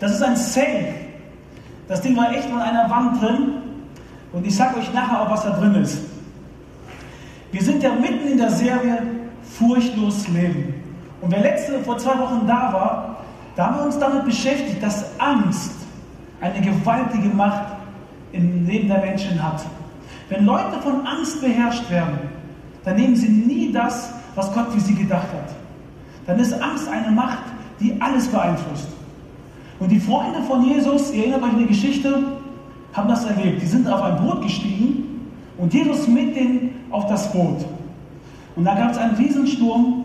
Das ist ein Safe. Das Ding war echt an einer Wand drin. Und ich sag euch nachher auch, was da drin ist. Wir sind ja mitten in der Serie Furchtlos Leben. Und wer vor 2 Wochen da war, da haben wir uns damit beschäftigt, dass Angst eine gewaltige Macht im Leben der Menschen hat. Wenn Leute von Angst beherrscht werden, dann nehmen sie nie das, was Gott für sie gedacht hat. Dann ist Angst eine Macht, die alles beeinflusst. Und die Freunde von Jesus, ihr erinnert euch an die Geschichte, haben das erlebt. Die sind auf ein Boot gestiegen und Jesus mit denen auf das Boot. Und da gab es einen Riesensturm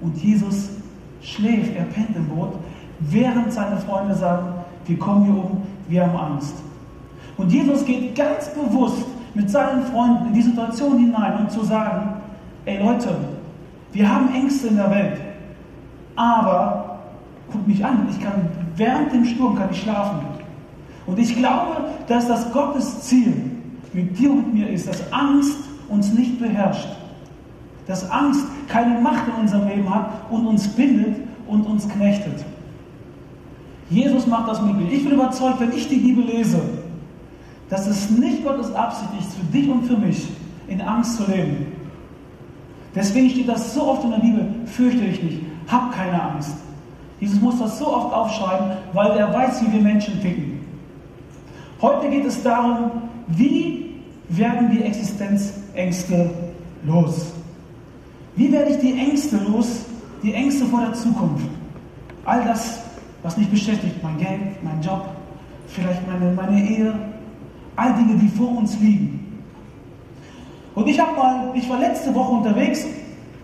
und Jesus schläft, er pennt im Boot, während seine Freunde sagen, wir kommen hier um, wir haben Angst. Und Jesus geht ganz bewusst mit seinen Freunden in die Situation hinein, um zu sagen, ey Leute, wir haben Ängste in der Welt, aber guckt mich an, während dem Sturm kann ich schlafen. Und ich glaube, dass das Gottes Ziel mit dir und mir ist, dass Angst uns nicht beherrscht. Dass Angst keine Macht in unserem Leben hat und uns bindet und uns knechtet. Jesus macht das möglich. Ich bin überzeugt, wenn ich die Bibel lese, dass es nicht Gottes Absicht ist, für dich und für mich in Angst zu leben. Deswegen steht das so oft in der Bibel, fürchte dich nicht, hab keine Angst. Jesus muss das so oft aufschreiben, weil er weiß, wie wir Menschen ticken. Heute geht es darum, wie werden die Existenzängste los? Wie werde ich die Ängste los? Die Ängste vor der Zukunft. All das, was mich beschäftigt, mein Geld, mein Job, vielleicht meine Ehe, all Dinge, die vor uns liegen. Und ich war letzte Woche unterwegs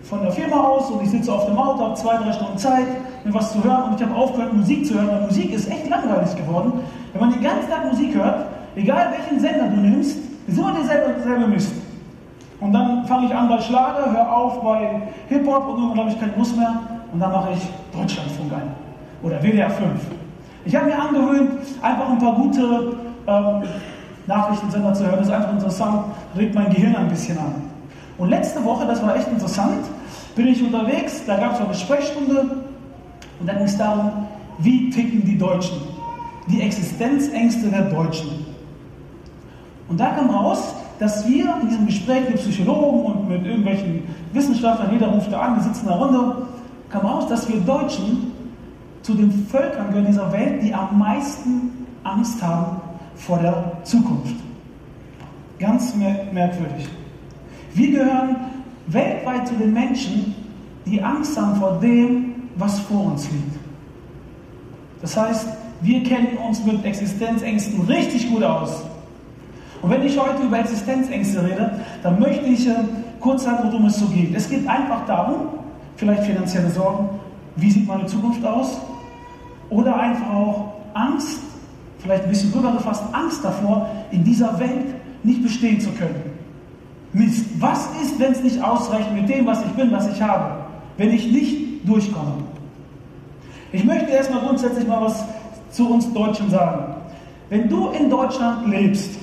von der Firma aus und ich sitze auf dem Auto, habe 2-3 Stunden Zeit, mir was zu hören, und ich habe aufgehört, Musik zu hören, weil Musik ist echt langweilig geworden. Wenn man den ganzen Tag Musik hört, egal welchen Sender du nimmst, ist immer derselbe Mist. Und dann fange ich an bei Schlager, höre auf bei Hip-Hop und irgendwann habe ich keinen Lust mehr und dann mache ich Deutschlandfunk ein oder WDR5. Ich habe mir angewöhnt, einfach ein paar gute Nachrichtensender zu hören, das ist einfach interessant, regt mein Gehirn ein bisschen an. Und letzte Woche, das war echt interessant, bin ich unterwegs, da gab es eine Sprechstunde. Und dann ging es darum, wie ticken die Deutschen? Die Existenzängste der Deutschen. Und da kam raus, dass wir in diesem Gespräch mit Psychologen und mit irgendwelchen Wissenschaftlern, jeder ruft da an, wir sitzen in der Runde, kam raus, dass wir Deutschen zu den Völkern gehören dieser Welt, die am meisten Angst haben vor der Zukunft. Ganz merkwürdig. Wir gehören weltweit zu den Menschen, die Angst haben vor dem, was vor uns liegt. Das heißt, wir kennen uns mit Existenzängsten richtig gut aus. Und wenn ich heute über Existenzängste rede, dann möchte ich kurz sagen, worum es so geht. Es geht einfach darum, vielleicht finanzielle Sorgen, wie sieht meine Zukunft aus? Oder einfach auch Angst, vielleicht ein bisschen rübergefasst, Angst davor, in dieser Welt nicht bestehen zu können. Mist, was ist, wenn es nicht ausreicht mit dem, was ich bin, was ich habe? Wenn ich nicht durchkommen. Ich möchte erstmal grundsätzlich mal was zu uns Deutschen sagen. Wenn du in Deutschland lebst,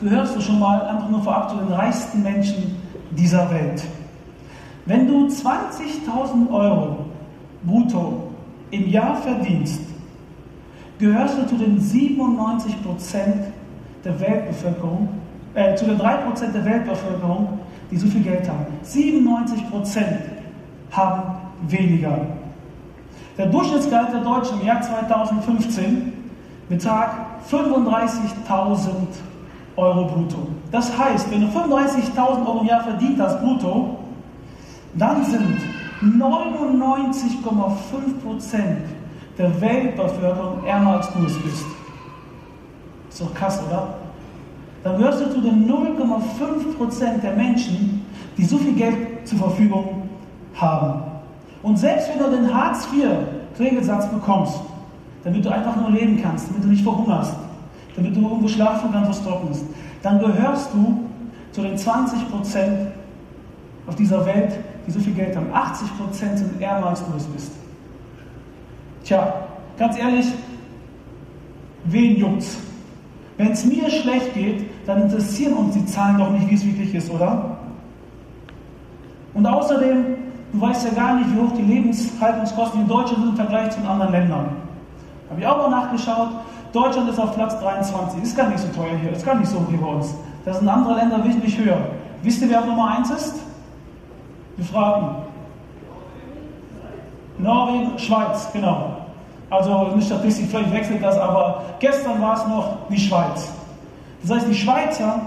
gehörst du schon mal einfach nur vorab zu den reichsten Menschen dieser Welt. Wenn du 20.000 Euro brutto im Jahr verdienst, gehörst du zu den 97% der Weltbevölkerung, zu den 3% der Weltbevölkerung, die so viel Geld haben. 97% haben weniger. Der Durchschnittsgehalt der Deutschen im Jahr 2015 betrag 35.000 Euro brutto. Das heißt, wenn du 35.000 Euro im Jahr verdient hast brutto, dann sind 99,5% der Weltbevölkerung ärmer als du es bist. Ist doch krass, oder? Dann gehörst du zu den 0,5% der Menschen, die so viel Geld zur Verfügung haben. Und selbst wenn du den Hartz-IV-Regelsatz bekommst, damit du einfach nur leben kannst, damit du nicht verhungerst, damit du irgendwo schlafen kannst, was trocken ist, dann gehörst du zu den 20% auf dieser Welt, die so viel Geld haben. 80% sind ärmer, als du es bist. Tja, ganz ehrlich, wen juckt's? Wenn es mir schlecht geht, dann interessieren uns die Zahlen doch nicht, wie es wirklich ist, oder? Und außerdem, du weißt ja gar nicht, wie hoch die Lebenshaltungskosten in Deutschland sind im Vergleich zu den anderen Ländern. Habe ich auch mal nachgeschaut. Deutschland ist auf Platz 23. Ist gar nicht so teuer hier. Ist gar nicht so hoch wie bei uns. Da sind andere Länder wesentlich höher. Wisst ihr, wer auf Nummer 1 ist? Wir fragen. Norwegen, Schweiz, genau. Also nicht Statistik, vielleicht wechselt das, aber gestern war es noch die Schweiz. Das heißt, die Schweizer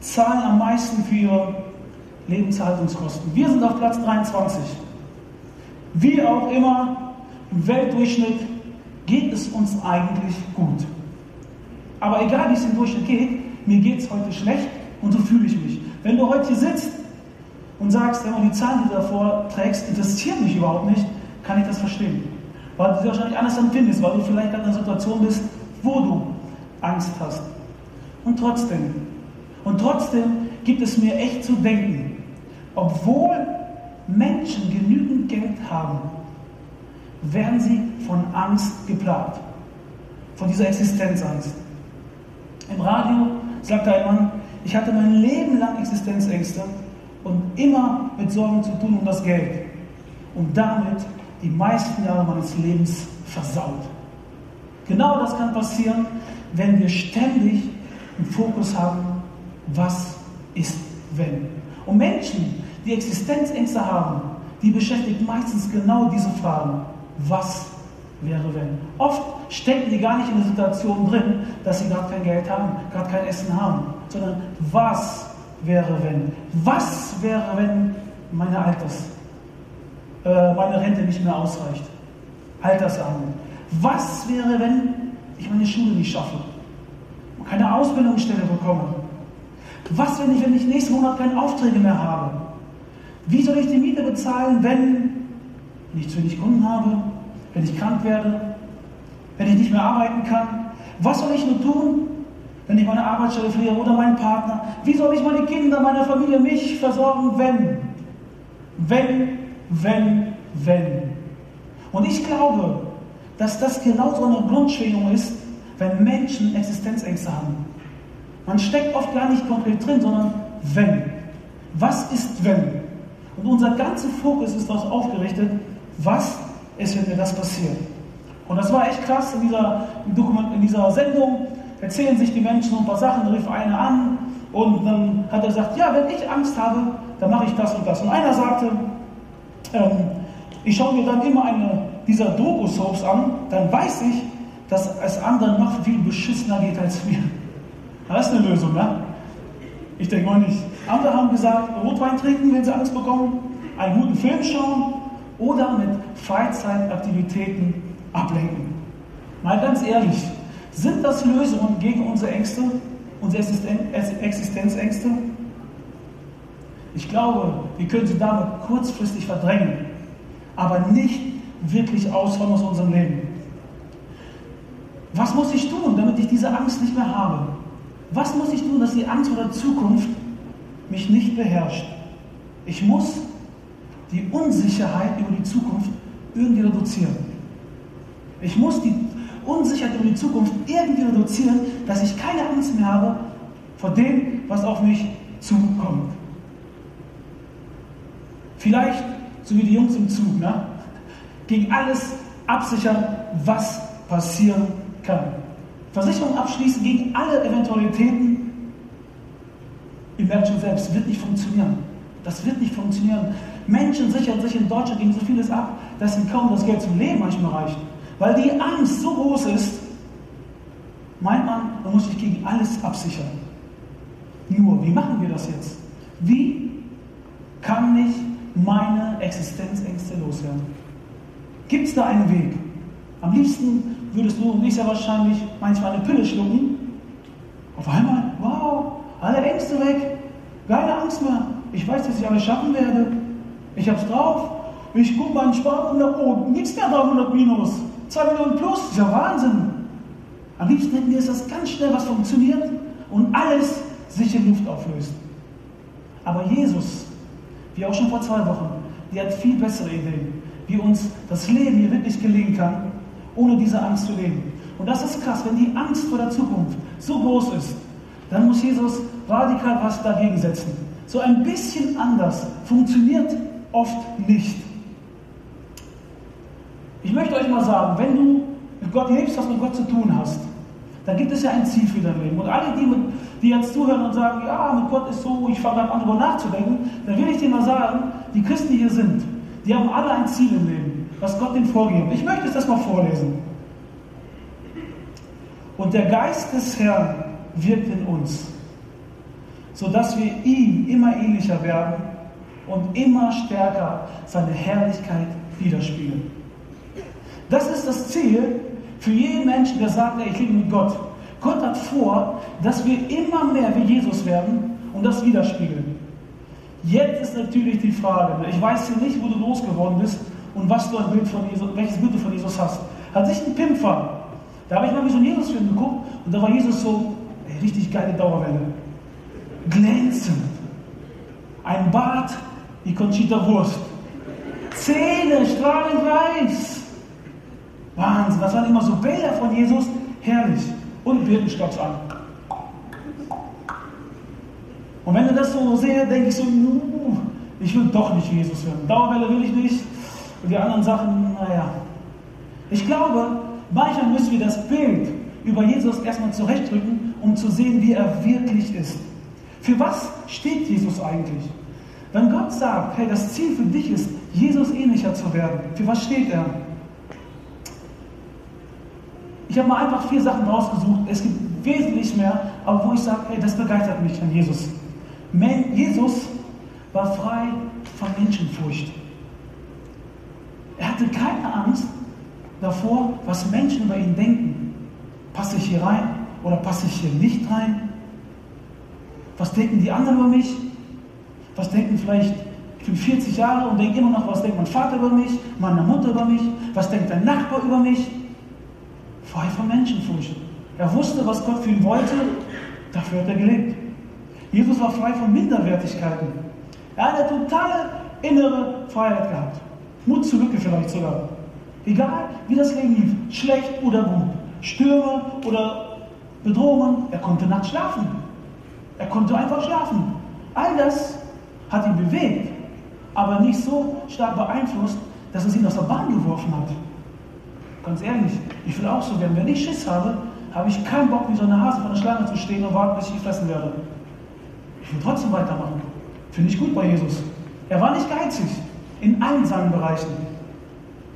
zahlen am meisten für ihre Lebenshaltungskosten. Wir sind auf Platz 23. Wie auch immer, im Weltdurchschnitt geht es uns eigentlich gut. Aber egal, wie es im Durchschnitt geht, mir geht es heute schlecht und so fühle ich mich. Wenn du heute hier sitzt und sagst, ja, die Zahlen, die du davor trägst, interessieren mich überhaupt nicht, kann ich das verstehen. Weil du sie wahrscheinlich anders empfindest, weil du vielleicht in einer Situation bist, wo du Angst hast. Und trotzdem gibt es mir echt zu denken, obwohl Menschen genügend Geld haben, werden sie von Angst geplagt. Von dieser Existenzangst. Im Radio sagt ein Mann, ich hatte mein Leben lang Existenzängste und immer mit Sorgen zu tun um das Geld. Und damit die meisten Jahre meines Lebens versaut. Genau das kann passieren, wenn wir ständig im Fokus haben, was ist, wenn. Und Menschen, die Existenzängste haben, die beschäftigt meistens genau diese Fragen. Was wäre, wenn? Oft stecken die gar nicht in der Situation drin, dass sie gerade kein Geld haben, gerade kein Essen haben, sondern was wäre, wenn? Was wäre, wenn meine Rente nicht mehr ausreicht? Altersarmut. Was wäre, wenn ich meine Schule nicht schaffe? Und keine Ausbildungsstelle bekomme? Was, wenn ich nächsten Monat keine Aufträge mehr habe? Wie soll ich die Miete bezahlen, wenn ich zu wenig Kunden habe, wenn ich krank werde, wenn ich nicht mehr arbeiten kann? Was soll ich nur tun, wenn ich meine Arbeitsstelle verliere oder meinen Partner? Wie soll ich meine Kinder, meine Familie, mich versorgen, wenn? Und ich glaube, dass das genau so eine Grundschwingung ist, wenn Menschen Existenzängste haben. Man steckt oft gar nicht konkret drin, sondern wenn. Was ist, wenn? Und unser ganzer Fokus ist darauf aufgerichtet, was ist, wenn mir das passiert? Und das war echt krass, in dieser Sendung erzählen sich die Menschen so ein paar Sachen, rief einer an und dann hat er gesagt, ja, wenn ich Angst habe, dann mache ich das und das. Und einer sagte, ich schaue mir dann immer eine dieser Doku-Soaps an, dann weiß ich, dass es anderen noch viel beschissener geht als mir. Das ist eine Lösung, ne? Ich denke mal nicht. Andere haben gesagt, Rotwein trinken, wenn sie Angst bekommen, einen guten Film schauen oder mit Freizeitaktivitäten ablenken. Mal ganz ehrlich, sind das Lösungen gegen unsere Ängste, unsere Existenzängste? Ich glaube, wir können sie damit kurzfristig verdrängen, aber nicht wirklich ausräumen aus unserem Leben. Was muss ich tun, damit ich diese Angst nicht mehr habe? Was muss ich tun, dass die Angst vor der Zukunft mich nicht beherrscht? Ich muss die Unsicherheit über die Zukunft irgendwie reduzieren. Ich muss die Unsicherheit über die Zukunft irgendwie reduzieren, dass ich keine Angst mehr habe vor dem, was auf mich zukommt. Vielleicht, so wie die Jungs im Zug, ne? Gegen alles absichern, was passieren kann. Versicherung abschließen gegen alle Eventualitäten im Menschen selbst wird nicht funktionieren. Das wird nicht funktionieren. Menschen sichern sich in Deutschland gegen so vieles ab, dass ihnen kaum das Geld zum Leben manchmal reicht. Weil die Angst so groß ist, meint man muss sich gegen alles absichern. Nur, wie machen wir das jetzt? Wie kann ich meine Existenzängste loswerden? Gibt es da einen Weg? Am liebsten würdest du und ich sehr wahrscheinlich manchmal eine Pille schlucken. Auf einmal, wow, alle Ängste weg, keine Angst mehr. Ich weiß, dass ich alles schaffen werde. Ich hab's drauf. Ich gucke meinen Sparbuch nach oben. Nichts mehr 300 minus. 2 Millionen plus. Das ist ja Wahnsinn. Am liebsten hätten wir es, dass ganz schnell was funktioniert und alles sich in Luft auflöst. Aber Jesus, wie auch schon vor 2 Wochen, die hat viel bessere Ideen, wie uns das Leben hier wirklich gelingen kann, ohne diese Angst zu leben. Und das ist krass, wenn die Angst vor der Zukunft so groß ist, dann muss Jesus radikal was dagegen setzen. So ein bisschen anders funktioniert oft nicht. Ich möchte euch mal sagen, wenn du mit Gott lebst, was mit Gott zu tun hast, dann gibt es ja ein Ziel für dein Leben. Und alle, die jetzt zuhören und sagen, ja, mit Gott ist so, ich fange dann an, darüber nachzudenken, dann will ich dir mal sagen, die Christen, die hier sind, die haben alle ein Ziel im Leben, was Gott ihnen vorgibt. Ich möchte das mal vorlesen. Und der Geist des Herrn wirkt in uns, sodass wir ihm immer ähnlicher werden und immer stärker seine Herrlichkeit widerspiegeln. Das ist das Ziel für jeden Menschen, der sagt, ich lebe mit Gott. Gott hat vor, dass wir immer mehr wie Jesus werden und das widerspiegeln. Jetzt ist natürlich die Frage, ich weiß hier nicht, wo du groß geworden bist und was du ein Bild von Jesus, welches Bild du von Jesus hast. Hat sich ein Pimpfer, da habe ich mal wie so einen Jesus-Film geguckt und da war Jesus so, ey, richtig geile Dauerwelle. Glänzend. Ein Bart wie Conchita Wurst. Zähne strahlend weiß. Wahnsinn, das waren immer so Bilder von Jesus. Herrlich. Und Birkenstocks an. Und wenn du das so sehe, denke ich so, ich will doch nicht Jesus werden. Dauerwelle will ich nicht. Und die anderen Sachen, naja. Ich glaube, manchmal müssen wir das Bild über Jesus erstmal zurechtdrücken, um zu sehen, wie er wirklich ist. Für was steht Jesus eigentlich? Wenn Gott sagt, hey, das Ziel für dich ist, Jesus ähnlicher zu werden, für was steht er? Ich habe mal einfach 4 Sachen rausgesucht, es gibt wesentlich mehr, aber wo ich sage, hey, das begeistert mich an Jesus. Jesus war frei von Menschenfurcht. Er hatte keine Angst davor, was Menschen über ihn denken. Passe ich hier rein oder passe ich hier nicht rein? Was denken die anderen über mich? Was denken vielleicht, ich bin 40 Jahre und denke immer noch, was denkt mein Vater über mich, meine Mutter über mich, was denkt der Nachbar über mich? Frei von Menschenfurcht. Er wusste, was Gott für ihn wollte, dafür hat er gelebt. Jesus war frei von Minderwertigkeiten. Er hat eine totale innere Freiheit gehabt. Mut zur Lücke vielleicht sogar. Egal, wie das Leben lief, schlecht oder gut, Stürme oder Bedrohungen, er konnte nachts schlafen. Er konnte einfach schlafen. All das hat ihn bewegt, aber nicht so stark beeinflusst, dass es ihn aus der Bahn geworfen hat. Ganz ehrlich, ich will auch so werden. Wenn ich Schiss habe, habe ich keinen Bock, wie so eine Hase vor der Schlange zu stehen und warten, bis ich gefressen werde. Ich will trotzdem weitermachen. Finde ich gut bei Jesus. Er war nicht geizig in allen seinen Bereichen.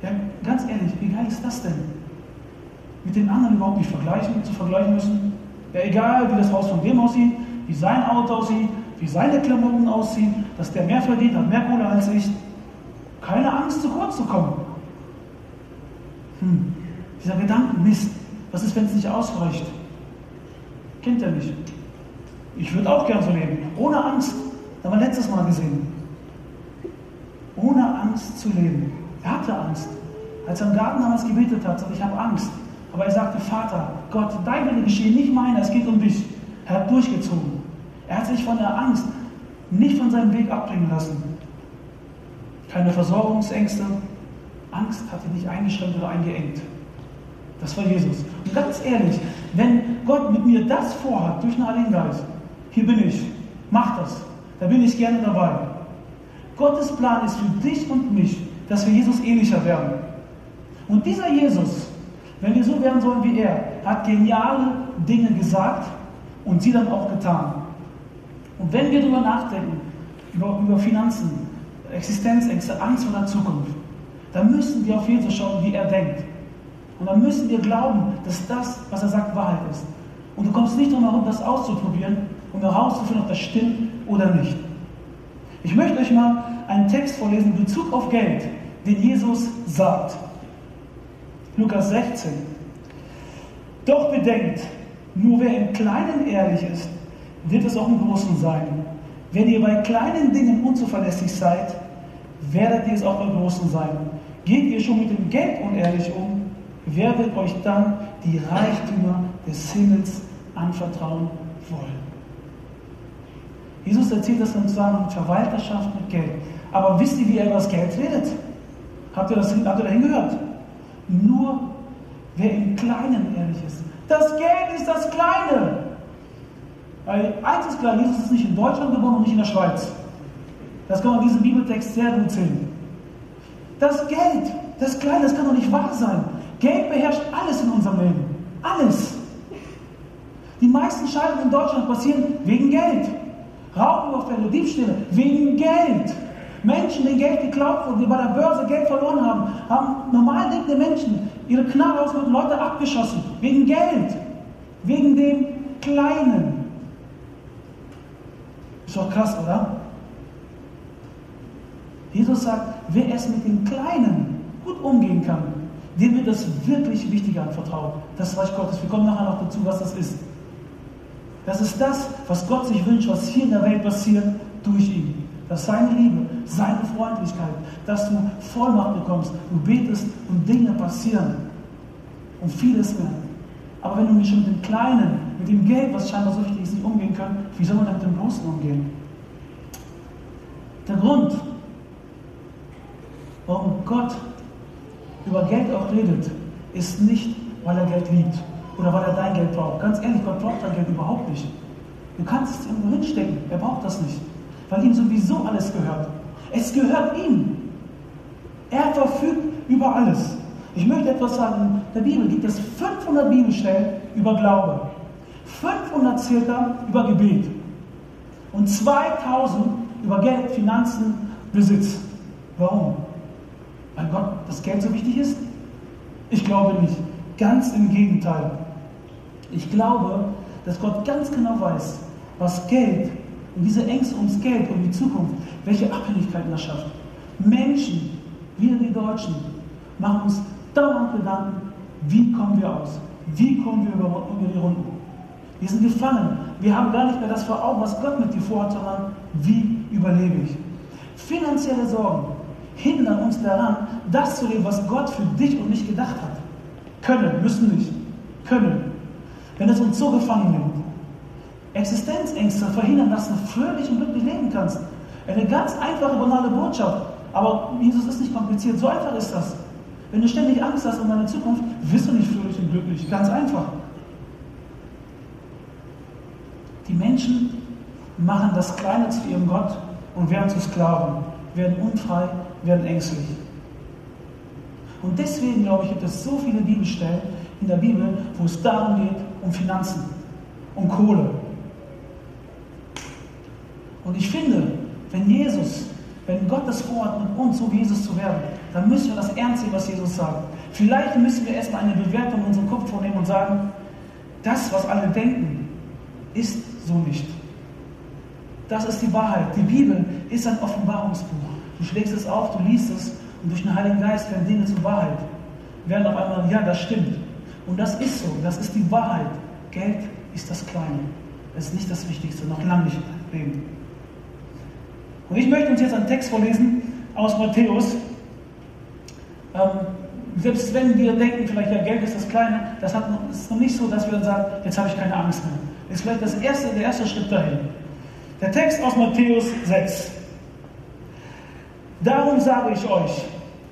Ja, ganz ehrlich, wie geil ist das denn? Mit den anderen überhaupt nicht vergleichen müssen. Ja, egal, wie das Haus von dem aussieht, wie sein Auto aussieht, wie seine Klamotten aussehen, dass der mehr verdient hat, mehr Kohle als ich. Keine Angst, zu kurz zu kommen. Dieser Gedankenmist. Was ist, wenn es nicht ausreicht? Kennt ihr nicht? Ich würde auch gern so leben. Ohne Angst. Das haben wir letztes Mal gesehen. Ohne Angst zu leben. Er hatte Angst. Als er im Garten damals gebetet hat, sagte er, ich habe Angst. Aber er sagte, Vater, Gott, dein Wille geschehen, nicht meiner, es geht um dich. Er hat durchgezogen. Er hat sich von der Angst nicht von seinem Weg abbringen lassen. Keine Versorgungsängste. Angst hat ihn nicht eingeschränkt oder eingeengt. Das war Jesus. Und ganz ehrlich, wenn Gott mit mir das vorhat, durch den Heiligen Geist, hier bin ich, mach das, da bin ich gerne dabei. Gottes Plan ist für dich und mich, dass wir Jesus ähnlicher werden. Und dieser Jesus, wenn wir so werden sollen wie er, hat geniale Dinge gesagt und sie dann auch getan. Und wenn wir darüber nachdenken, über Finanzen, Existenzängste, Angst vor der Zukunft, dann müssen wir auf Jesus schauen, wie er denkt. Und dann müssen wir glauben, dass das, was er sagt, Wahrheit ist. Und du kommst nicht drum herum, das auszuprobieren, um herauszufinden, ob das stimmt oder nicht. Ich möchte euch mal einen Text vorlesen in Bezug auf Geld, den Jesus sagt. Lukas 16. Doch bedenkt, nur wer im Kleinen ehrlich ist, wird es auch im Großen sein. Wenn ihr bei kleinen Dingen unzuverlässig seid, werdet ihr es auch bei großen sein. Geht ihr schon mit dem Geld unehrlich um, wer wird euch dann die Reichtümer des Himmels anvertrauen wollen? Jesus erzählt das in seiner Verwalterschaft mit Geld. Aber wisst ihr, wie er über das Geld redet? Habt ihr dahin gehört? Nur wer im Kleinen ehrlich ist. Das Geld ist das Kleine. Weil eins ist klar, Jesus ist nicht in Deutschland geboren und nicht in der Schweiz. Das kann man in diesem Bibeltext sehr gut sehen. Das Geld, das Kleine, das kann doch nicht wahr sein. Geld beherrscht alles in unserem Leben. Alles. Die meisten Scheidungen in Deutschland passieren wegen Geld. Raubüberfälle, Diebstähle, wegen Geld. Menschen, denen Geld geklaut wurde, die bei der Börse Geld verloren haben, haben normal denkende Menschen ihre Knarre aus mit Leuten abgeschossen. Wegen Geld. Wegen dem Kleinen. Ist doch krass, oder? Jesus sagt, wer es mit dem Kleinen gut umgehen kann, dem wird das wirklich Wichtige anvertraut. Das Reich Gottes. Wir kommen nachher noch dazu, was das ist. Das ist das, was Gott sich wünscht, was hier in der Welt passiert, durch ihn. Dass seine Liebe, seine Freundlichkeit, dass du Vollmacht bekommst, du betest und Dinge passieren und vieles mehr. Aber wenn du nicht schon mit dem Kleinen, mit dem Geld, was scheinbar so wichtig ist, nicht umgehen kannst, wie soll man dann mit dem Großen umgehen? Der Grund, warum Gott über Geld auch redet, ist nicht, weil er Geld liebt oder weil er dein Geld braucht. Ganz ehrlich, Gott braucht dein Geld überhaupt nicht. Du kannst es irgendwo hinstecken, er braucht das nicht. Weil ihm sowieso alles gehört. Es gehört ihm. Er verfügt über alles. Ich möchte etwas sagen. In der Bibel gibt es 500 Bibelstellen über Glaube. 500 zählt er über Gebet. Und 2000 über Geld, Finanzen, Besitz. Warum? Weil Gott das Geld so wichtig ist? Ich glaube nicht. Ganz im Gegenteil. Ich glaube, dass Gott ganz genau weiß, was Geld und diese Ängste ums Geld, um die Zukunft, welche Abhängigkeiten das schafft. Menschen, wir die Deutschen, machen uns dauernd Gedanken, wie kommen wir aus? Wie kommen wir über die Runden? Wir sind gefangen. Wir haben gar nicht mehr das vor Augen, was Gott mit dir vorhat, sondern wie überlebe ich? Finanzielle Sorgen hindern uns daran, das zu leben, was Gott für dich und mich gedacht hat. Können, müssen nicht. Können. Wenn es uns so gefangen nimmt. Existenzängste verhindern, dass du fröhlich und glücklich leben kannst. Eine ganz einfache, banale Botschaft. Aber Jesus ist nicht kompliziert. So einfach ist das. Wenn du ständig Angst hast um deine Zukunft, wirst du nicht fröhlich und glücklich. Ganz einfach. Die Menschen machen das Kleine zu ihrem Gott und werden zu Sklaven, werden unfrei, werden ängstlich. Und deswegen, glaube ich, gibt es so viele Bibelstellen in der Bibel, wo es darum geht, um Finanzen, um Kohle. Und ich finde, wenn Gott das vorhat, mit uns so wie Jesus zu werden, dann müssen wir das ernst nehmen, was Jesus sagt. Vielleicht müssen wir erstmal eine Bewertung in unseren Kopf vornehmen und sagen, das, was alle denken, ist so nicht. Das ist die Wahrheit. Die Bibel ist ein Offenbarungsbuch. Du schlägst es auf, du liest es und durch den Heiligen Geist werden Dinge zur Wahrheit. Werden auf einmal, ja, das stimmt. Und das ist so, das ist die Wahrheit. Geld ist das Kleine. Das ist nicht das Wichtigste, noch lange nicht reden. Und ich möchte uns jetzt einen Text vorlesen aus Matthäus. Selbst wenn wir denken, vielleicht ja, Geld ist das Kleine, ist noch nicht so, dass wir dann sagen, jetzt habe ich keine Angst mehr. Das ist vielleicht der erste Schritt dahin. Der Text aus Matthäus 6. Darum sage ich euch,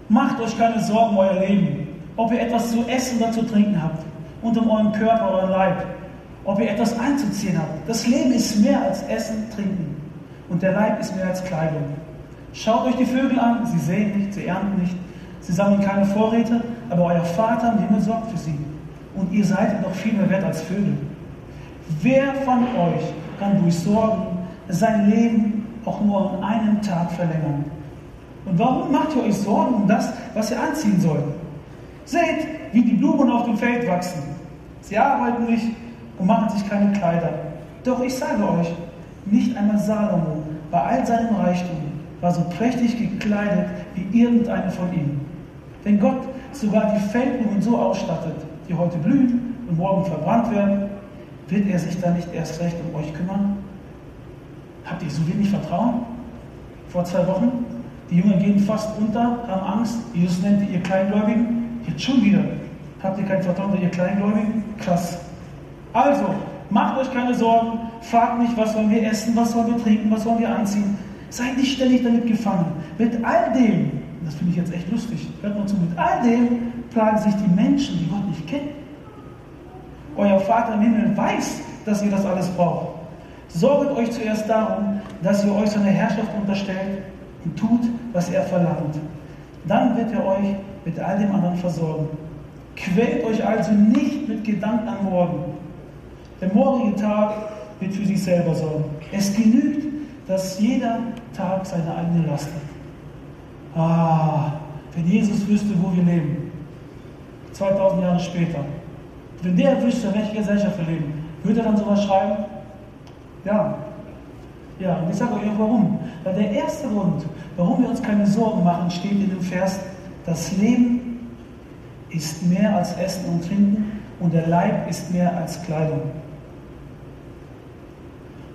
macht euch keine Sorgen um euer Leben, ob ihr etwas zu essen oder zu trinken habt, und um euren Körper, euren Leib, ob ihr etwas anzuziehen habt. Das Leben ist mehr als Essen, Trinken. Und der Leib ist mehr als Kleidung. Schaut euch die Vögel an, sie säen nicht, sie ernten nicht, sie sammeln keine Vorräte, aber euer Vater im Himmel sorgt für sie. Und ihr seid noch viel mehr wert als Vögel. Wer von euch kann durch Sorgen sein Leben auch nur um einen Tag verlängern? Und warum macht ihr euch Sorgen um das, was ihr anziehen sollt? Seht, wie die Blumen auf dem Feld wachsen. Sie arbeiten nicht und machen sich keine Kleider. Doch ich sage euch, nicht einmal Salomo bei all seinem Reichtum war so prächtig gekleidet wie irgendeine von ihnen. Wenn Gott sogar die Feldblumen so ausstattet, die heute blühen und morgen verbrannt werden, wird er sich dann nicht erst recht um euch kümmern? Habt ihr so wenig Vertrauen? Vor 2 Wochen? Die Jünger gehen fast unter, haben Angst. Jesus nennt ihr Kleingläubigen. Jetzt schon wieder. Habt ihr kein Vertrauen, ihr Kleingläubigen? Krass. Also, macht euch keine Sorgen. Fragt nicht, was wollen wir essen, was wollen wir trinken, was wollen wir anziehen. Seid nicht ständig damit gefangen. Mit all dem, das finde ich jetzt echt lustig, hört mal zu, mit all dem plagen sich die Menschen, die Gott nicht kennen. Euer Vater im Himmel weiß, dass ihr das alles braucht. Sorgt euch zuerst darum, dass ihr euch seiner Herrschaft unterstellt und tut, was er verlangt. Dann wird er euch mit all dem anderen versorgen. Quält euch also nicht mit Gedanken an morgen. Der morgige Tag wird für sich selber sorgen. Es genügt, dass jeder Tag seine eigene Last hat. Wenn Jesus wüsste, wo wir leben, 2000 Jahre später, wenn der wüsste, welche Gesellschaft wir leben, würde er dann sowas schreiben? Ja. Ja, und ich sage euch auch warum. Weil der erste Grund, warum wir uns keine Sorgen machen, steht in dem Vers, das Leben ist mehr als Essen und Trinken und der Leib ist mehr als Kleidung.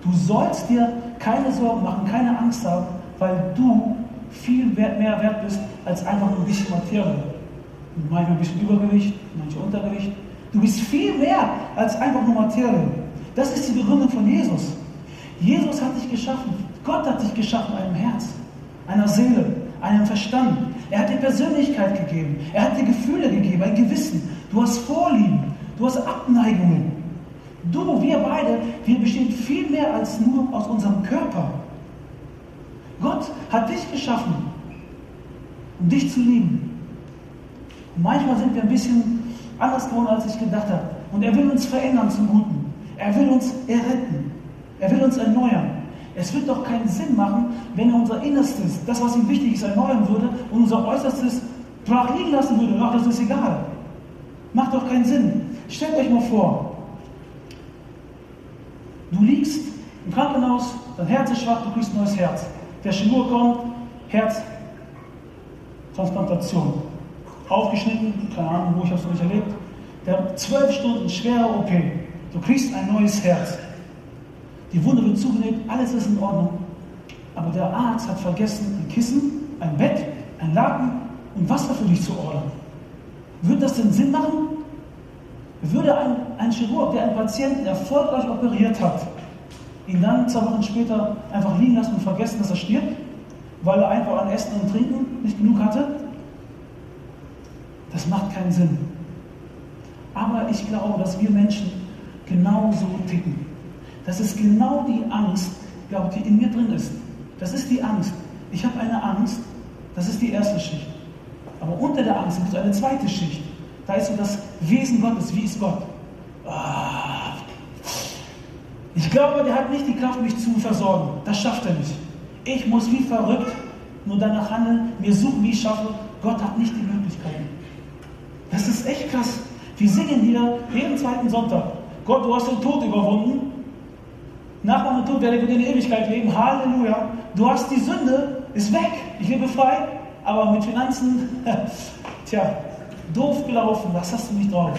Du sollst dir keine Sorgen machen, keine Angst haben, weil du viel mehr wert bist als einfach nur ein bisschen Materie. Manchmal ein bisschen Übergewicht, manchmal Untergewicht. Du bist viel mehr als einfach nur Materie. Das ist die Begründung von Jesus. Jesus hat dich geschaffen. Gott hat dich geschaffen, einem Herz, einer Seele, einem Verstand. Er hat dir Persönlichkeit gegeben. Er hat dir Gefühle gegeben, ein Gewissen. Du hast Vorlieben. Du hast Abneigungen. Du, wir beide, wir bestehen viel mehr als nur aus unserem Körper. Gott hat dich geschaffen, um dich zu lieben. Und manchmal sind wir ein bisschen anders gewohnt, als ich gedacht habe. Und er will uns verändern zum Guten. Er will uns erretten. Er will uns erneuern. Es wird doch keinen Sinn machen, wenn er unser Innerstes, das, was ihm wichtig ist, erneuern würde und unser Äußerstes brach liegen lassen würde. Ach, das ist egal. Macht doch keinen Sinn. Stellt euch mal vor, du liegst im Krankenhaus, dein Herz ist schwach, du kriegst ein neues Herz. Der Chirurg kommt, Herztransplantation. Aufgeschnitten, keine Ahnung, wo ich habe es noch nicht erlebt. Der hat 12 Stunden schwere OP. Du kriegst ein neues Herz. Die Wunde wird zugenäht, alles ist in Ordnung. Aber der Arzt hat vergessen, ein Kissen, ein Bett, ein Laken und Wasser für dich zu ordern. Würde das denn Sinn machen? Würde ein Chirurg, der einen Patienten erfolgreich operiert hat, ihn dann 2 Wochen später einfach liegen lassen und vergessen, dass er stirbt, weil er einfach an Essen und Trinken nicht genug hatte? Das macht keinen Sinn. Aber ich glaube, dass wir Menschen genau so ticken. Das ist genau die Angst, glaube ich, die in mir drin ist. Das ist die Angst. Ich habe eine Angst, das ist die erste Schicht. Aber unter der Angst gibt es eine zweite Schicht. Da ist so das Wesen Gottes. Wie ist Gott? Ich glaube, der hat nicht die Kraft, mich zu versorgen. Das schafft er nicht. Ich muss wie verrückt nur danach handeln, mir suchen, wie ich schaffe. Gott hat nicht die Möglichkeiten. Das ist echt krass. Wir singen hier jeden zweiten Sonntag. Gott, du hast den Tod überwunden. Nach meinem Tod werde ich in der Ewigkeit leben. Halleluja. Du hast die Sünde, ist weg. Ich lebe frei, aber mit Finanzen, tja, doof gelaufen. Das hast du nicht drauf.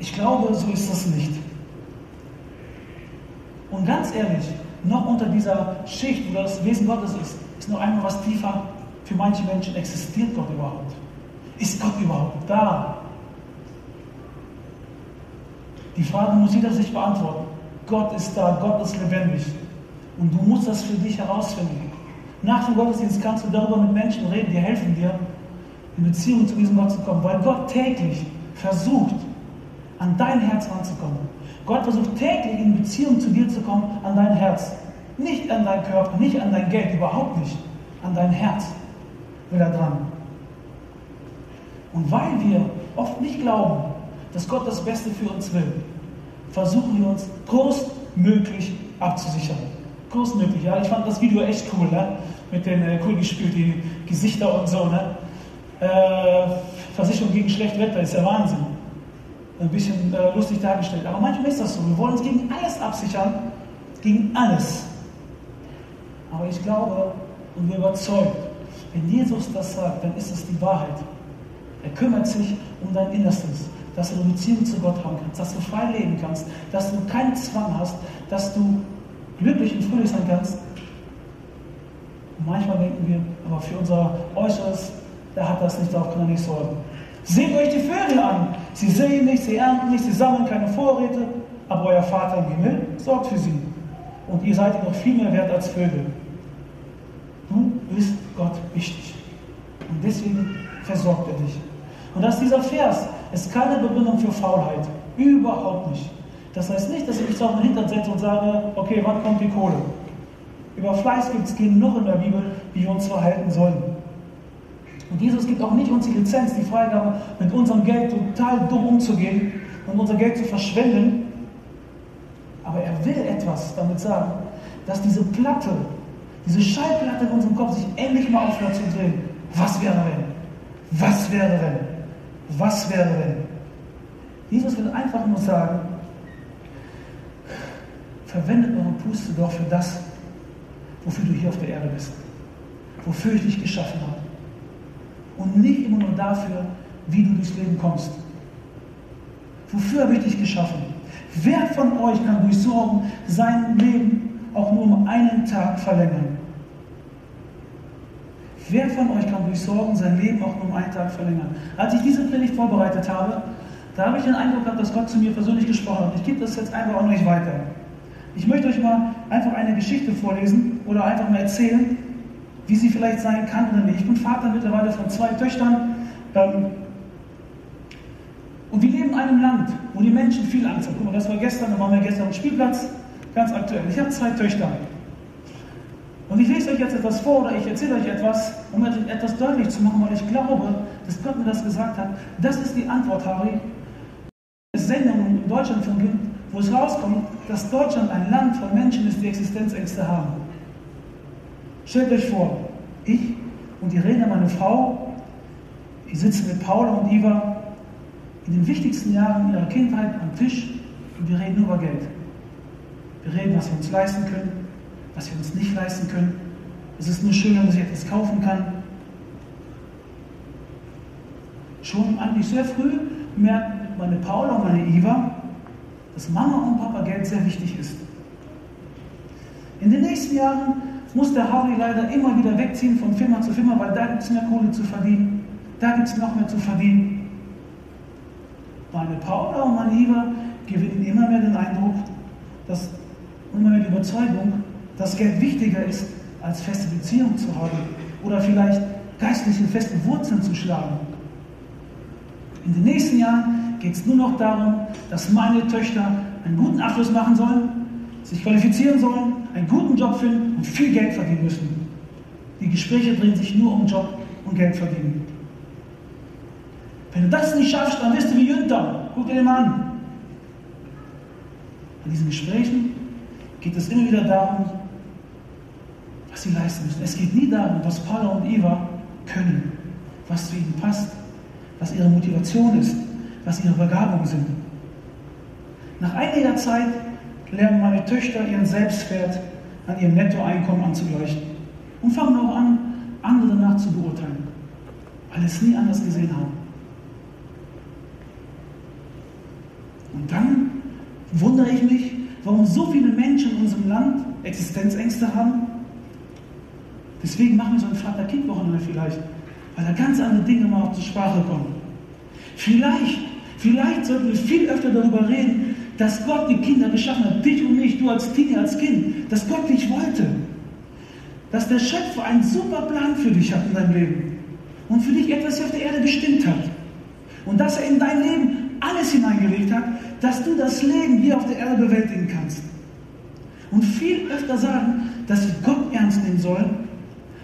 Ich glaube, so ist das nicht. Und ganz ehrlich, noch unter dieser Schicht, wo das Wesen Gottes ist, ist noch einmal was tiefer. Für manche Menschen existiert Gott überhaupt. Ist Gott überhaupt da? Die Frage muss jeder sich beantworten. Gott ist da, Gott ist lebendig. Und du musst das für dich herausfinden. Nach dem Gottesdienst kannst du darüber mit Menschen reden, die helfen dir, in Beziehung zu diesem Gott zu kommen. Weil Gott täglich versucht, an dein Herz ranzukommen. Gott versucht täglich in Beziehung zu dir zu kommen, an dein Herz. Nicht an deinen Körper, nicht an dein Geld, überhaupt nicht. An dein Herz will er dran. Und weil wir oft nicht glauben, dass Gott das Beste für uns will, versuchen wir uns großmöglich abzusichern. Großmöglich, ja. Ich fand das Video echt cool, ne? Mit den cool gespielt, die Gesichter und so, ne? Versicherung gegen schlechtes Wetter ist ja Wahnsinn. Ein bisschen lustig dargestellt. Aber manchmal ist das so. Wir wollen uns gegen alles absichern. Gegen alles. Aber ich glaube und bin überzeugt, wenn Jesus das sagt, dann ist es die Wahrheit. Er kümmert sich um dein Innerstes. dass du eine Beziehung zu Gott haben kannst, dass du frei leben kannst, dass du keinen Zwang hast, dass du glücklich und fröhlich sein kannst. Und manchmal denken wir, aber für unser Äußeres, der hat das nicht, darauf kann er nicht sorgen. Seht euch die Vögel an. Sie sehen nicht, sie ernten nicht, sie sammeln keine Vorräte, aber euer Vater im Himmel sorgt für sie. Und ihr seid noch viel mehr wert als Vögel. Nun ist Gott wichtig. Und deswegen versorgt er dich. Und das ist dieser Vers. Es ist keine Begründung für Faulheit. Überhaupt nicht. Das heißt nicht, dass ich mich auf den Hintern setze und sage, okay, wann kommt die Kohle? Über Fleiß gibt es genug in der Bibel, wie wir uns verhalten sollen. Und Jesus gibt auch nicht uns die Lizenz, die Freigabe, mit unserem Geld total dumm umzugehen und unser Geld zu verschwenden. Aber er will etwas damit sagen, dass diese Platte, diese Schallplatte in unserem Kopf sich endlich mal aufhört zu drehen. Was wäre wenn? Was wäre wenn? Was wäre wenn? Jesus will einfach nur sagen, verwendet eure Puste doch für das, wofür du hier auf der Erde bist. Wofür ich dich geschaffen habe. Und nicht immer nur dafür, wie du durchs Leben kommst. Wofür habe ich dich geschaffen? Wer von euch kann durch Sorgen sein Leben auch nur um einen Tag verlängern? Wer von euch kann durch Sorgen sein Leben auch nur um einen Tag verlängern? Als ich diese Predigt vorbereitet habe, da habe ich den Eindruck gehabt, dass Gott zu mir persönlich gesprochen hat. Ich gebe das jetzt einfach auch nicht weiter. Ich möchte euch mal einfach eine Geschichte vorlesen oder einfach mal erzählen, wie sie vielleicht sein kann oder nicht. Ich bin Vater mittlerweile von 2 Töchtern. Und wir leben in einem Land, wo die Menschen viel Angst haben. Guck mal, das war gestern, da waren wir gestern am Spielplatz, ganz aktuell. Ich habe 2 Töchter. Und ich lese euch jetzt etwas vor oder ich erzähle euch etwas, um etwas deutlich zu machen, weil ich glaube, dass Gott mir das gesagt hat. Das ist die Antwort, Harry. Es Sendungen im Deutschlandfunk gibt, wo es rauskommt, dass Deutschland ein Land von Menschen ist, die Existenzängste haben. Stellt euch vor, ich und Irene, meine Frau, die sitzen mit Paula und Iva in den wichtigsten Jahren ihrer Kindheit am Tisch und wir reden über Geld. Wir reden, was wir uns leisten können, was wir uns nicht leisten können. Es ist nur schön, wenn man sich etwas kaufen kann. Schon eigentlich sehr früh merkt meine Paula und meine Iva, dass Mama und Papa Geld sehr wichtig ist. In den nächsten Jahren muss der Harry leider immer wieder wegziehen von Firma zu Firma, weil da gibt es mehr Kohle zu verdienen, da gibt es noch mehr zu verdienen. Meine Paula und meine Iva gewinnen immer mehr den Eindruck, dass immer mehr die Überzeugung, dass Geld wichtiger ist, als feste Beziehungen zu haben oder vielleicht geistliche feste Wurzeln zu schlagen. In den nächsten Jahren geht es nur noch darum, dass meine Töchter einen guten Abschluss machen sollen, sich qualifizieren sollen, einen guten Job finden und viel Geld verdienen müssen. Die Gespräche drehen sich nur um Job und Geld verdienen. Wenn du das nicht schaffst, dann bist du wie Günther. Guck dir den mal an. An diesen Gesprächen geht es immer wieder darum, was sie leisten müssen. Es geht nie darum, was Paula und Iva können, was zu ihnen passt, was ihre Motivation ist, was ihre Begabungen sind. Nach einiger Zeit lernen meine Töchter ihren Selbstwert an ihrem Nettoeinkommen anzugleichen und fangen auch an, andere nachzubeurteilen, weil sie es nie anders gesehen haben. Und dann wundere ich mich, warum so viele Menschen in unserem Land Existenzängste haben. Deswegen machen wir so ein Vater-Kind-Wochenende vielleicht, weil da ganz andere Dinge mal auch zur Sprache kommen. Vielleicht sollten wir viel öfter darüber reden, dass Gott die Kinder geschaffen hat, dich und mich, du als Teenie, als Kind, dass Gott dich wollte. Dass der Schöpfer einen super Plan für dich hat in deinem Leben und für dich etwas hier auf der Erde bestimmt hat. Und dass er in dein Leben alles hineingelegt hat, dass du das Leben hier auf der Erde bewältigen kannst. Und viel öfter sagen, dass wir Gott ernst nehmen sollen,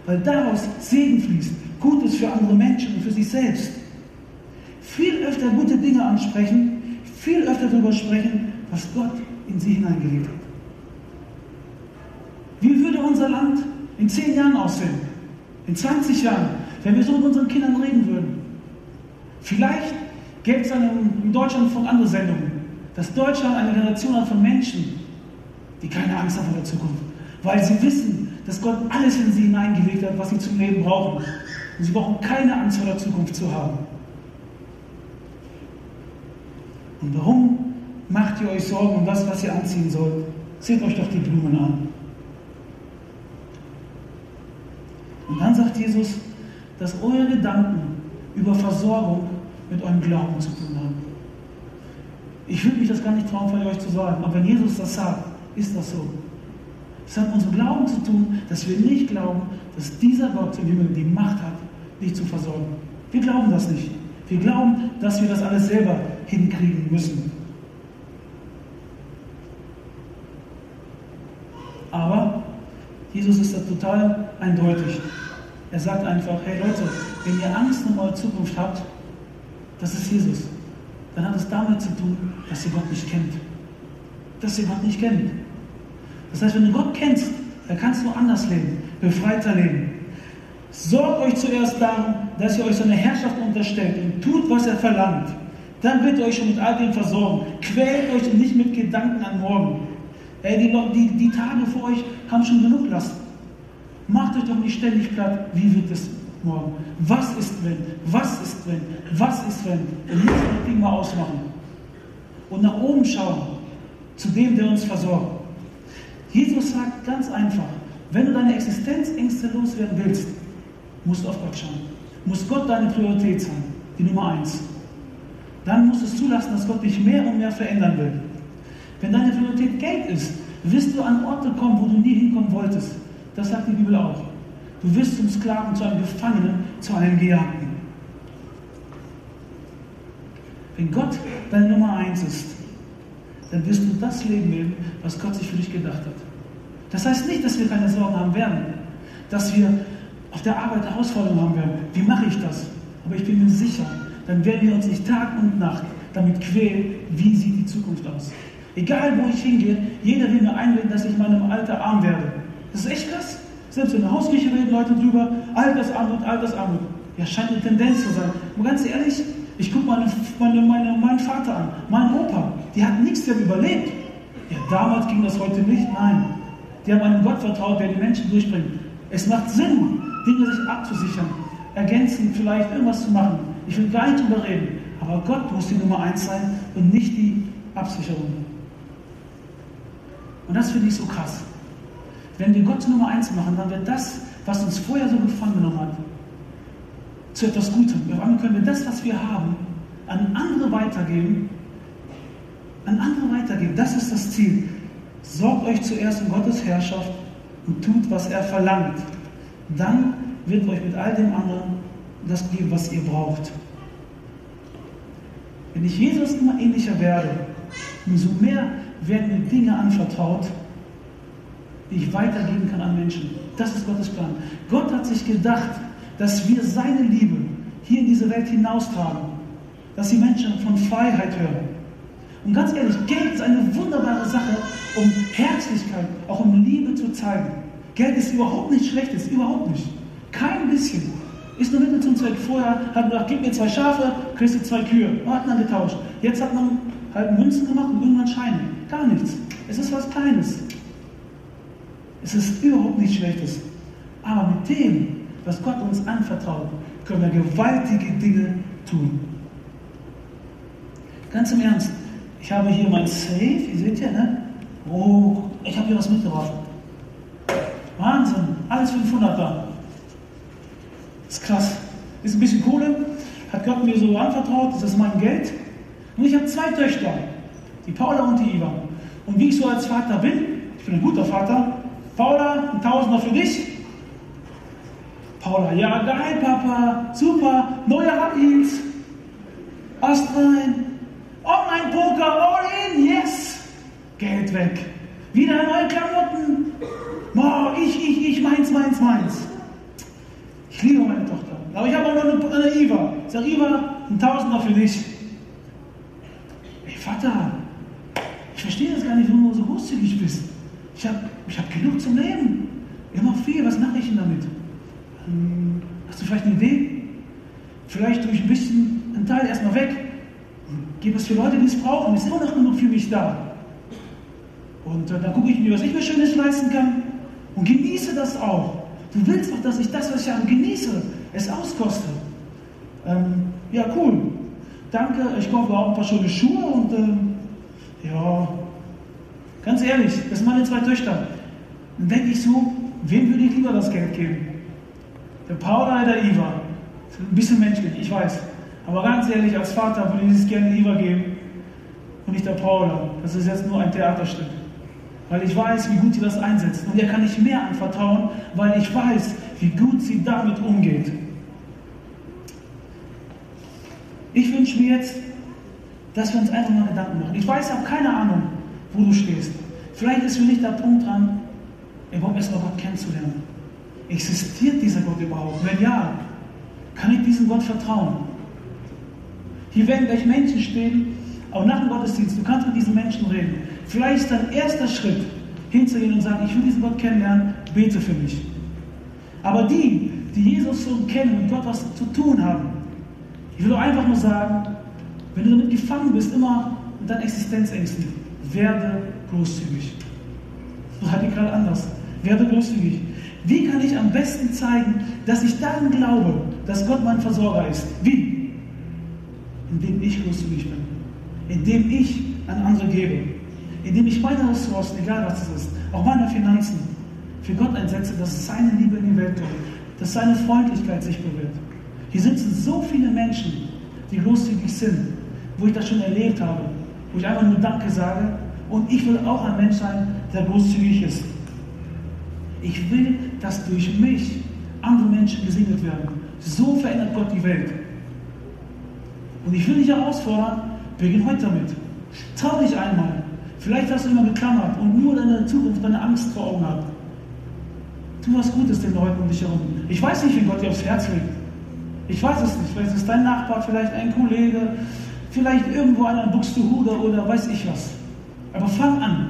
weil daraus Segen fließt, Gutes für andere Menschen und für sich selbst. Viel öfter gute Dinge ansprechen, viel öfter darüber sprechen, was Gott in sie hineingelegt hat. Wie würde unser Land in 10 Jahren aussehen? In 20 Jahren, wenn wir so mit unseren Kindern reden würden? Vielleicht gäbe es in Deutschland von anderen Sendungen, dass Deutschland eine Generation hat von Menschen, die keine Angst haben vor der Zukunft, weil sie wissen, dass Gott alles in sie hineingelegt hat, was sie zum Leben brauchen. Und sie brauchen keine Angst vor der Zukunft zu haben. Und warum macht ihr euch Sorgen um das, was ihr anziehen sollt? Seht euch doch die Blumen an. Und dann sagt Jesus, dass eure Gedanken über Versorgung mit eurem Glauben zu tun haben. Ich würde mich das gar nicht trauen, von euch zu sagen, aber wenn Jesus das sagt, ist das so. Es hat mit unserem Glauben zu tun, dass wir nicht glauben, dass dieser Gott im Himmel die Macht hat, dich zu versorgen. Wir glauben das nicht. Wir glauben, dass wir das alles selber hinkriegen müssen. Aber Jesus ist da total eindeutig. Er sagt einfach, hey Leute, wenn ihr Angst um eure Zukunft habt, das ist Jesus. Dann hat es damit zu tun, dass ihr Gott nicht kennt. Dass ihr Gott nicht kennt. Das heißt, wenn du Gott kennst, dann kannst du anders leben, befreiter leben. Sorgt euch zuerst darum, dass ihr euch seine Herrschaft unterstellt und tut, was er verlangt. Dann wird er euch schon mit all dem versorgen. Quält euch und nicht mit Gedanken an morgen. Ey, die Tage vor euch haben schon genug Last. Macht euch doch nicht ständig platt, wie wird es morgen? Was ist wenn? Was ist wenn? Was ist wenn? Und jetzt das Ding mal ausmachen. Und nach oben schauen, zu dem, der uns versorgt. Jesus sagt ganz einfach, wenn du deine Existenzängste loswerden willst, musst du auf Gott schauen. Muss Gott deine Priorität sein, die Nummer 1. Dann musst du es zulassen, dass Gott dich mehr und mehr verändern will. Wenn deine Priorität Geld ist, wirst du an Orte kommen, wo du nie hinkommen wolltest. Das sagt die Bibel auch. Du wirst zum Sklaven, zu einem Gefangenen, zu einem Gejagten. Wenn Gott deine Nummer 1 ist, dann wirst du das Leben leben, was Gott sich für dich gedacht hat. Das heißt nicht, dass wir keine Sorgen haben werden, dass wir auf der Arbeit Herausforderungen haben werden. Wie mache ich das? Aber ich bin mir sicher, dann werden wir uns nicht Tag und Nacht damit quälen, wie sieht die Zukunft aus. Egal, wo ich hingehe, jeder will mir einreden, dass ich in meinem Alter arm werde. Das ist echt krass. Selbst in der Hauskirche reden Leute drüber, Altersarmut, Altersarmut. Ja, scheint eine Tendenz zu sein. Aber ganz ehrlich, ich gucke meinen Vater an, meinen Opa. Die hatten nichts, die haben überlebt. Ja, damals ging das, heute nicht. Nein. Die haben einem Gott vertraut, der die Menschen durchbringt. Es macht Sinn, Dinge sich abzusichern, ergänzend vielleicht irgendwas zu machen. Ich will gar nicht drüber reden. Aber Gott muss die Nummer 1 sein und nicht die Absicherung. Und das finde ich so krass. Wenn wir Gott zur Nummer 1 machen, dann wird das, was uns vorher so gefangen genommen hat, zu etwas Gutem. Auf einmal können wir das, was wir haben, an andere weitergeben. An andere weitergeben. Das ist das Ziel. Sorgt euch zuerst um Gottes Herrschaft und tut, was er verlangt. Dann wird euch mit all dem anderen das geben, was ihr braucht. Wenn ich Jesus immer ähnlicher werde, umso mehr werden mir Dinge anvertraut, die ich weitergeben kann an Menschen. Das ist Gottes Plan. Gott hat sich gedacht, dass wir seine Liebe hier in diese Welt hinaustragen, dass die Menschen von Freiheit hören. Und ganz ehrlich, Geld ist eine wunderbare Sache, um Herzlichkeit, auch um Liebe zu zeigen. Geld ist überhaupt nichts Schlechtes, überhaupt nicht. Kein bisschen. Ist nur Mittel zum Zweck. Vorher hat man gesagt, gib mir 2 Schafe, kriegst du 2 Kühe. Man hat dann getauscht. Jetzt hat man halt Münzen gemacht und irgendwann Scheine. Gar nichts. Es ist was Kleines. Es ist überhaupt nichts Schlechtes. Aber mit dem, was Gott uns anvertraut, können wir gewaltige Dinge tun. Ganz im Ernst. Ich habe hier mein Safe, ihr seht ja, ne? Oh, ich habe hier was mitgebracht. Wahnsinn, alles 500er. Ist krass. Ist ein bisschen Kohle, hat Gott mir so anvertraut, das ist mein Geld. Und ich habe 2 Töchter, die Paula und die Iva. Und wie ich so als Vater bin, ich bin ein guter Vater, Paula, ein Tausender für dich. Paula, ja geil Papa, super, neuer Habits, Astrein. Online-Poker, all in, yes! Geld weg. Wieder neue Klamotten. Boah, ich, meins. Ich liebe meine Tochter. Aber ich habe auch noch eine Iva. Ich sage, Iva, ein Tausender für dich. Ey, Vater, ich verstehe das gar nicht, warum du so großzügig bist. Ich hab genug zum Leben. Immer viel, was mache ich denn damit? Hast du vielleicht eine Idee? Vielleicht tue ich ein bisschen einen Teil erstmal weg. Gebe es für Leute, die es brauchen. Ist immer noch genug für mich da. Und dann gucke ich mir, was ich mir Schönes leisten kann. Und genieße das auch. Du willst doch, dass ich das, was ich habe, genieße. Es auskoste. Ja, cool. danke, ich kaufe auch ein paar schöne Schuhe und ja, ganz ehrlich, das sind meine zwei Töchter. Dann denke ich so, wem würde ich lieber das Geld geben? Der Paula oder der Iva? Ein bisschen menschlich, ich weiß. Aber ganz ehrlich, als Vater würde ich es gerne Iva geben und nicht der Paula. Das ist jetzt nur ein Theaterstück. Weil ich weiß, wie gut sie das einsetzt. Und ihr kann ich mehr anvertrauen, weil ich weiß, wie gut sie damit umgeht. Ich wünsche mir jetzt, dass wir uns einfach mal Gedanken machen. Ich weiß, ich habe keine Ahnung, wo du stehst. Vielleicht ist für mich der Punkt dran, überhaupt erst mal Gott kennenzulernen. Existiert dieser Gott überhaupt? Wenn ja, kann ich diesem Gott vertrauen? Hier werden gleich Menschen stehen, auch nach dem Gottesdienst, du kannst mit diesen Menschen reden. Vielleicht ist dein erster Schritt, hinzugehen und sagen, ich will diesen Gott kennenlernen, bete für mich. Aber die, die Jesus so kennen, mit Gott was zu tun haben, ich will doch einfach nur sagen, wenn du damit gefangen bist, immer mit deinen Existenzängsten, werde großzügig. So radikal anders. Werde großzügig. Wie kann ich am besten zeigen, dass ich daran glaube, dass Gott mein Versorger ist? Wie? Indem ich großzügig bin. Indem ich an andere gebe. Indem ich meine Ressourcen, egal was es ist, auch meine Finanzen, für Gott einsetze, dass seine Liebe in die Welt kommt, dass seine Freundlichkeit sich bewirkt. Hier sitzen so viele Menschen, die großzügig sind, wo ich das schon erlebt habe, wo ich einfach nur Danke sage und ich will auch ein Mensch sein, der großzügig ist. Ich will, dass durch mich andere Menschen gesegnet werden. So verändert Gott die Welt. Und ich will dich herausfordern, beginn heute damit. Trau dich einmal. Vielleicht hast du immer geklammert und nur deine Zukunft, deine Angst vor Augen habt. Tu was Gutes den Leuten um dich herum. Ich weiß nicht, wie Gott dir aufs Herz legt. Ich weiß es nicht. Vielleicht ist es dein Nachbar, vielleicht ein Kollege, vielleicht irgendwo einer in Buxtehude oder weiß ich was. Aber fang an,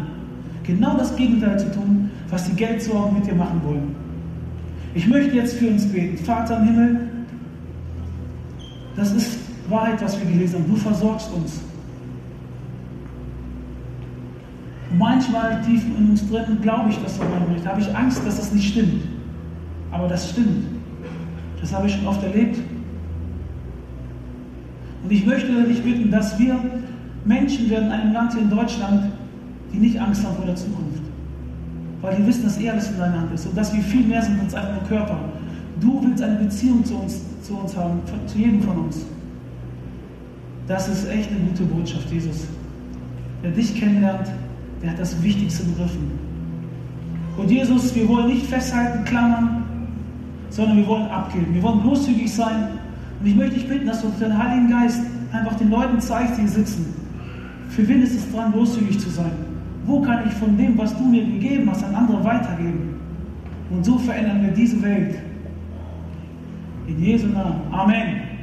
genau das Gegenteil zu tun, was die Geldsorgen mit dir machen wollen. Ich möchte jetzt für uns beten. Vater im Himmel, das ist Wahrheit, was wir gelesen haben. Du versorgst uns. Und manchmal tief in uns drin glaube ich das aber nicht. Da habe ich Angst, dass das nicht stimmt. Aber das stimmt. Das habe ich schon oft erlebt. Und ich möchte dich bitten, dass wir Menschen werden in einem Land hier in Deutschland, die nicht Angst haben vor der Zukunft. Weil die wissen, dass alles in deiner Hand ist und dass wir viel mehr sind als einfach nur Körper. Du willst eine Beziehung zu uns haben, zu jedem von uns. Das ist echt eine gute Botschaft, Jesus. Wer dich kennenlernt, der hat das Wichtigste begriffen. Und Jesus, wir wollen nicht festhalten, klammern, sondern wir wollen abgeben. Wir wollen großzügig sein. Und ich möchte dich bitten, dass du durch deinen Heiligen Geist einfach den Leuten zeigst, die hier sitzen. Für wen ist es dran, großzügig zu sein? Wo kann ich von dem, was du mir gegeben hast, an andere weitergeben? Und so verändern wir diese Welt. In Jesu Namen. Amen.